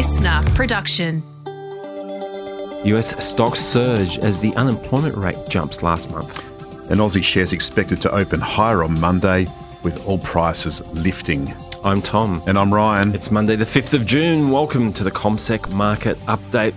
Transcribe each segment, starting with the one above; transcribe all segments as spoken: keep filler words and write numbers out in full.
listener production. U S stocks surge as the unemployment rate jumps last month. And Aussie shares expected to open higher on Monday, with all prices lifting. I'm Tom. And I'm Ryan. It's Monday the fifth of June. Welcome to the Comsec Market Update.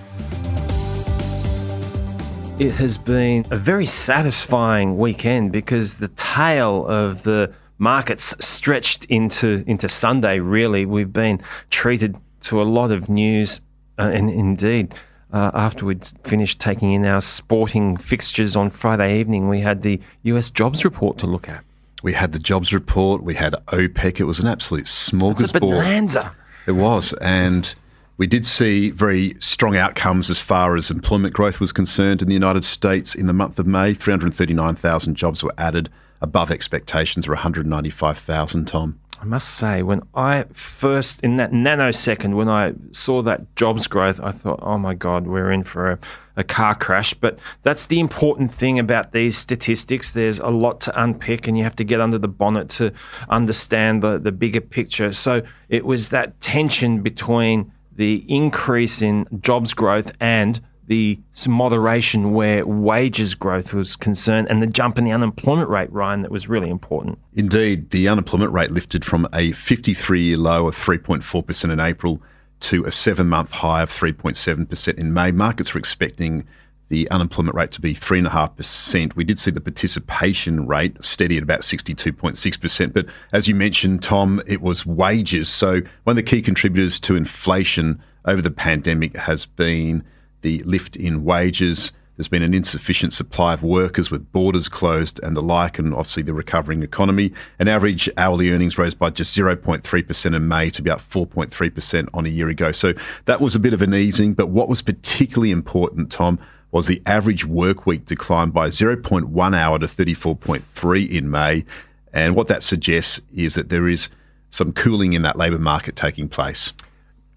It has been a very satisfying weekend because the tail of the markets stretched into, into Sunday, really. We've been treated to a lot of news, uh, and indeed, uh, after we'd finished taking in our sporting fixtures on Friday evening, we had the U S jobs report to look at. We had the jobs report, we had OPEC. It was an absolute smorgasbord. It's a bonanza. It was, and we did see very strong outcomes as far as employment growth was concerned in the United States in the month of May. three hundred thirty-nine thousand jobs were added, above expectations were one hundred ninety-five thousand, Tom. I must say, when I first, in that nanosecond, when I saw that jobs growth, I thought, oh my God, we're in for a, a car crash. But that's the important thing about these statistics. There's a lot to unpick and you have to get under the bonnet to understand the, the bigger picture. So it was that tension between the increase in jobs growth and the some moderation where wages growth was concerned, and the jump in the unemployment rate, Ryan, that was really important. Indeed, the unemployment rate lifted from a fifty-three-year low of three point four percent in April to a seven-month high of three point seven percent in May. Markets were expecting the unemployment rate to be three point five percent. We did see the participation rate steady at about sixty-two point six percent. But as you mentioned, Tom, it was wages. So one of the key contributors to inflation over the pandemic has been the lift in wages. There's been an insufficient supply of workers with borders closed and the like, and obviously the recovering economy. And average hourly earnings rose by just zero point three percent in May to about four point three percent on a year ago. So that was a bit of an easing. But what was particularly important, Tom, was the average work week declined by zero point one hour to thirty-four point three in May. And what that suggests is that there is some cooling in that labour market taking place.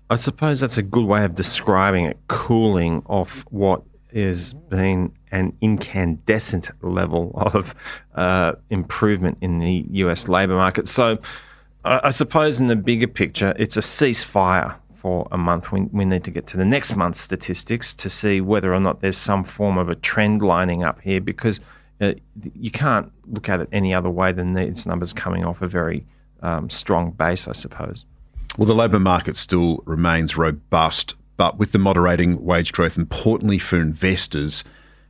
I suppose that's a good way of describing it, cooling off what has been an incandescent level of uh, improvement in the U S labour market. So I, I suppose in the bigger picture, it's a ceasefire for a month. We, we need to get to the next month's statistics to see whether or not there's some form of a trend lining up here, because uh, you can't look at it any other way than these numbers coming off a very um, strong base, I suppose. Well, the labour market still remains robust, but with the moderating wage growth, importantly for investors,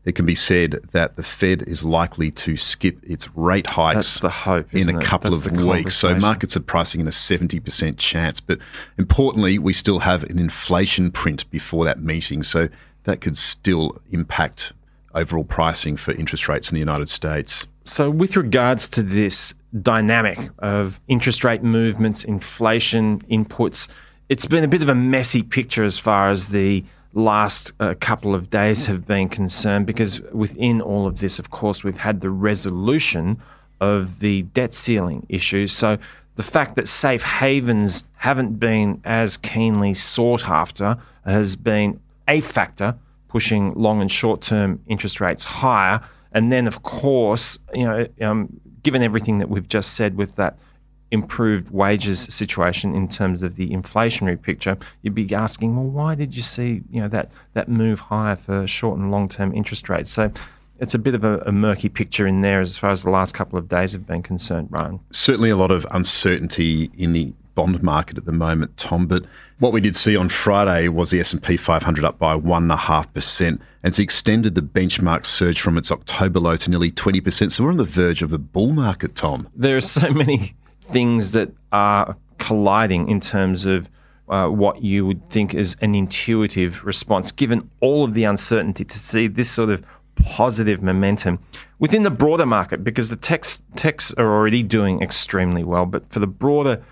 it can be said that the Fed is likely to skip its rate hikes. That's the hope, isn't it? In a couple of weeks. So markets are pricing in a seventy percent chance. But importantly, we still have an inflation print before that meeting. So that could still impact overall pricing for interest rates in the United States. So with regards to this dynamic of interest rate movements, inflation, inputs, it's been a bit of a messy picture as far as the last uh, couple of days have been concerned, because within all of this, of course, we've had the resolution of the debt ceiling issue. So the fact that safe havens haven't been as keenly sought after has been a factor pushing long and short-term interest rates higher. And then, of course, you know, um, given everything that we've just said with that improved wages situation in terms of the inflationary picture, you'd be asking, well, why did you see, you know, that that move higher for short and long-term interest rates? So it's a bit of a, a murky picture in there as far as the last couple of days have been concerned, Ryan. Certainly a lot of uncertainty in the bond market at the moment, Tom, but what we did see on Friday was the S and P five hundred up by one point five percent, and it's extended the benchmark surge from its October low to nearly twenty percent. So we're on the verge of a bull market, Tom. There are so many things that are colliding in terms of uh, what you would think is an intuitive response, given all of the uncertainty, to see this sort of positive momentum within the broader market, because the techs, techs are already doing extremely well, but for the broader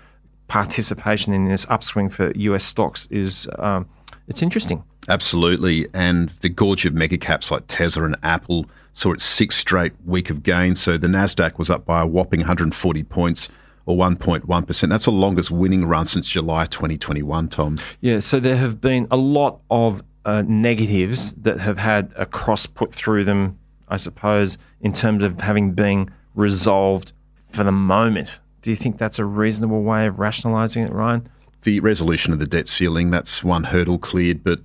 participation in this upswing for U S stocks is um, it's interesting. Absolutely. And the gorge of mega caps like Tesla and Apple saw its sixth straight week of gains. So the NASDAQ was up by a whopping one hundred forty points or one point one percent. That's the longest winning run since July twenty twenty-one, Tom. Yeah, so there have been a lot of uh, negatives that have had a cross put through them, I suppose, in terms of having been resolved for the moment. Do you think that's a reasonable way of rationalising it, Ryan? the resolution of the debt ceiling, that's one hurdle cleared, but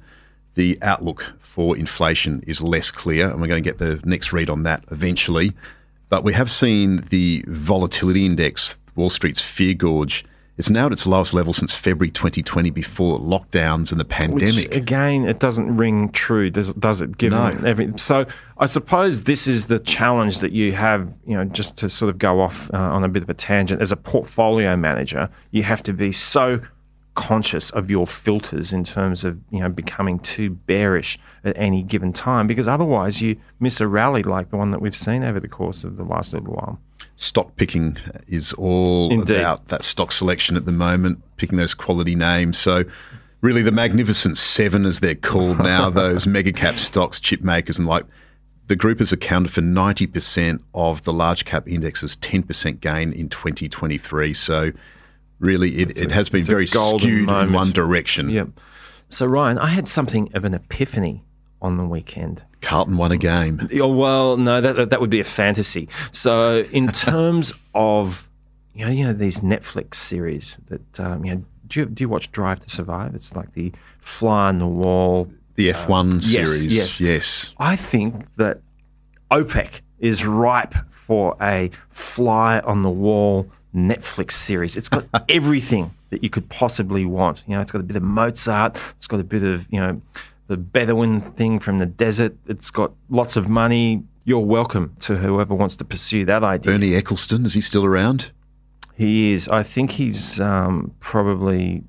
the outlook for inflation is less clear, and we're going to get the next read on that eventually. But we have seen the volatility index, Wall Street's fear gauge, it's now at its lowest level since February twenty twenty, before lockdowns and the pandemic. Which, again, it doesn't ring true, does it? Does it given no. everything. So I suppose this is the challenge that you have, you know, just to sort of go off uh, on a bit of a tangent. As a portfolio manager, you have to be so conscious of your filters in terms of, you know, becoming too bearish at any given time, because otherwise you miss a rally like the one that we've seen over the course of the last little while. Stock picking is all Indeed. about that stock selection at the moment, picking those quality names. So really the Magnificent Seven, as they're called now, those mega cap stocks, chip makers and like, the group has accounted for ninety percent of the large cap index's ten percent gain in twenty twenty-three. So really it, a, it has been very skewed moment. in one direction. Yep. So Ryan, I had something of an epiphany on the weekend. Carlton won a game. Oh, well, no, that that would be a fantasy. So in terms of, you know, you know, these Netflix series that, um, you know, do you, do you watch Drive to Survive? It's like the fly on the wall. The F one uh, series. Yes, yes, yes. I think that OPEC is ripe for a fly on the wall Netflix series. It's got everything that you could possibly want. You know, it's got a bit of Mozart. It's got a bit of, you know, the Bedouin thing from the desert. It's got lots of money. You're welcome to whoever wants to pursue that idea. Bernie Eccleston, is he still around? He is. I think he's um, probably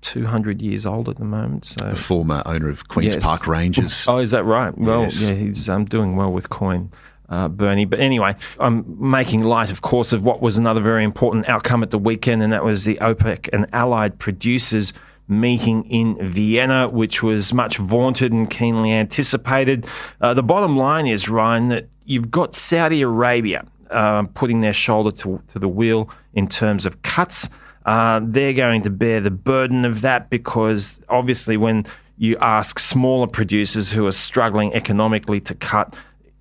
two hundred years old at the moment. So. The former owner of Queen's yes. Park Rangers. Oh, is that right? Well, yes. yeah, he's um, doing well with coin, uh, Bernie. But anyway, I'm making light, of course, of what was another very important outcome at the weekend, and that was the OPEC and allied producers meeting in Vienna, which was much vaunted and keenly anticipated. Uh, the bottom line is, Ryan, that you've got Saudi Arabia uh, putting their shoulder to, to the wheel in terms of cuts. Uh, they're going to bear the burden of that, because obviously when you ask smaller producers who are struggling economically to cut,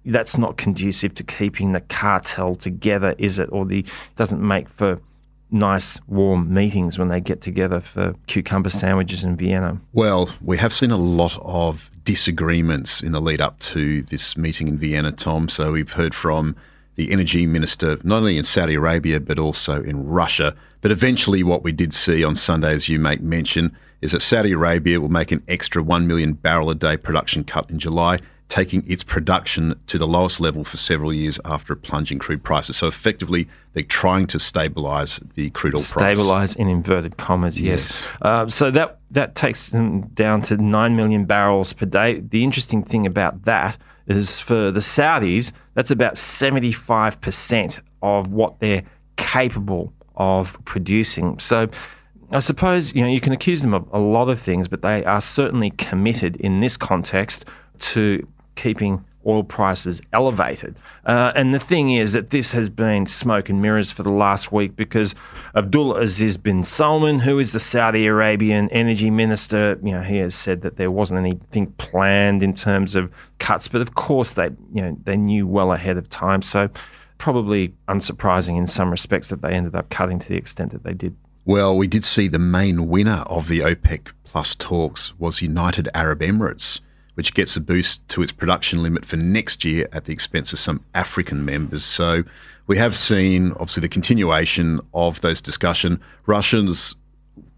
that's not conducive to keeping the cartel together, is it? Or the doesn't make for nice warm meetings when they get together for cucumber sandwiches in Vienna. Well, we have seen a lot of disagreements in the lead up to this meeting in Vienna, Tom. So we've heard from the energy minister, not only in Saudi Arabia, but also in Russia. But eventually what we did see on Sunday, as you make mention, is that Saudi Arabia will make an extra one million barrel a day production cut in July, taking its production to the lowest level for several years after plunging crude prices. So effectively, they're trying to stabilise the crude oil price. Stabilise in inverted commas, yes. yes. Uh, so that, that takes them down to nine million barrels per day. The interesting thing about that is for the Saudis, that's about seventy-five percent of what they're capable of producing. So I suppose, you know, you can accuse them of a lot of things, but they are certainly committed in this context to keeping oil prices elevated. Uh, and the thing is that this has been smoke and mirrors for the last week, because Abdullah Aziz bin Salman, who is the Saudi Arabian energy minister, you know, he has said that there wasn't anything planned in terms of cuts, but of course they, you know, they knew well ahead of time. So probably unsurprising in some respects that they ended up cutting to the extent that they did. Well, we did see the main winner of the OPEC Plus talks was United Arab Emirates, which gets a boost to its production limit for next year at the expense of some African members. So we have seen, obviously, the continuation of those discussions. Russia's,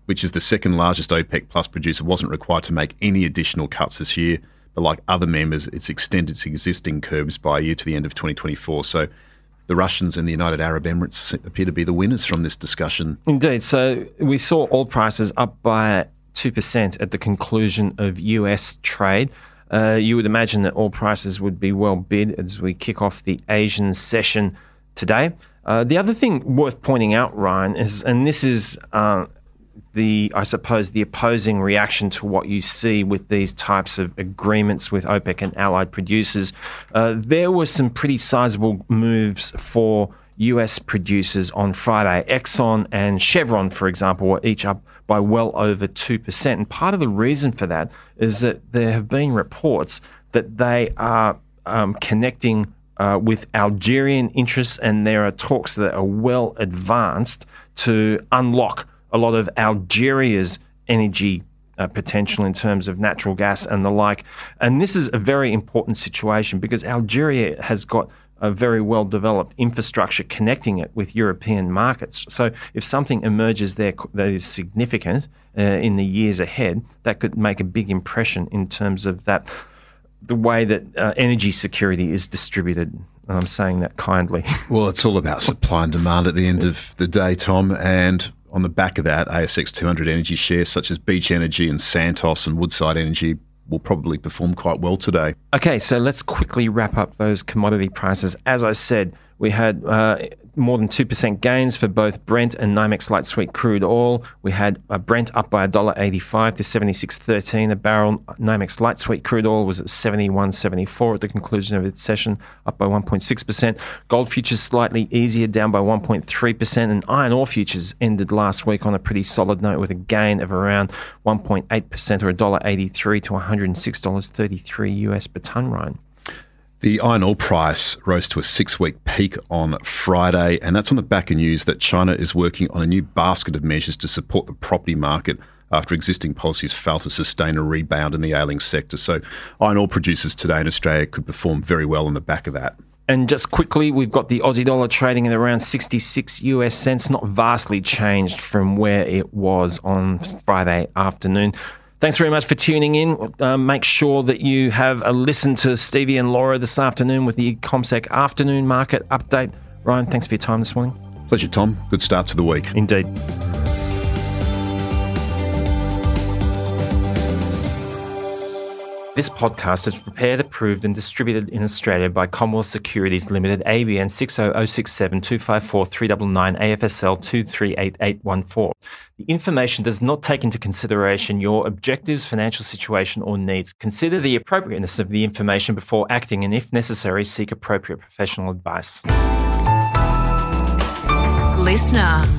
which is the second largest OPEC Plus producer, wasn't required to make any additional cuts this year, but like other members, it's extended its existing curbs by a year to the end of twenty twenty-four. So the Russians and the United Arab Emirates appear to be the winners from this discussion. Indeed. So we saw oil prices up by two percent at the conclusion of U S trade. Uh, you would imagine that oil prices would be well bid as we kick off the Asian session today. Uh, the other thing worth pointing out, Ryan, is, and this is uh, the, I suppose, the opposing reaction to what you see with these types of agreements with OPEC and allied producers. Uh, there were some pretty sizable moves for U S producers on Friday. Exxon and Chevron, for example, were each up by well over two percent. And part of the reason for that is that there have been reports that they are um, connecting uh, with Algerian interests, and there are talks that are well advanced to unlock a lot of Algeria's energy uh, potential in terms of natural gas and the like. And this is a very important situation because Algeria has got a very well-developed infrastructure connecting it with European markets. So if something emerges there that is significant uh, in the years ahead, that could make a big impression in terms of that, the way that uh, energy security is distributed. And I'm saying that kindly. Well, it's all about supply and demand at the end of the day, Tom. And on the back of that, A S X two hundred energy shares such as Beach Energy and Santos and Woodside Energy will probably perform quite well today. Okay, so let's quickly wrap up those commodity prices. As I said, we had uh, more than two percent gains for both Brent and NYMEX Light Sweet crude oil. We had uh, Brent up by one dollar eighty-five to seventy-six thirteen a barrel. NYMEX Light Sweet crude oil was at seventy-one seventy-four at the conclusion of its session, up by one point six percent. Gold futures slightly easier, down by one point three percent. And iron ore futures ended last week on a pretty solid note with a gain of around one point eight percent or one dollar eighty-three to one hundred six dollars thirty-three U S per tonne, Ryan. The iron ore price rose to a six-week peak on Friday, and that's on the back of news that China is working on a new basket of measures to support the property market after existing policies fail to sustain a rebound in the ailing sector. So iron ore producers today in Australia could perform very well on the back of that. And just quickly, we've got the Aussie dollar trading at around sixty-six U S cents, not vastly changed from where it was on Friday afternoon. Thanks very much for tuning in. Uh, make sure that you have a listen to Stevie and Laura this afternoon with the Comsec Afternoon Market Update. Ryan, thanks for your time this morning. Pleasure, Tom. Good start to the week. Indeed. This podcast is prepared, approved and distributed in Australia by Commonwealth Securities Limited, A B N six zero zero six seven two five four three nine nine, A F S L two three eight eight one four. The information does not take into consideration your objectives, financial situation or needs. Consider the appropriateness of the information before acting and, if necessary, seek appropriate professional advice. Listener.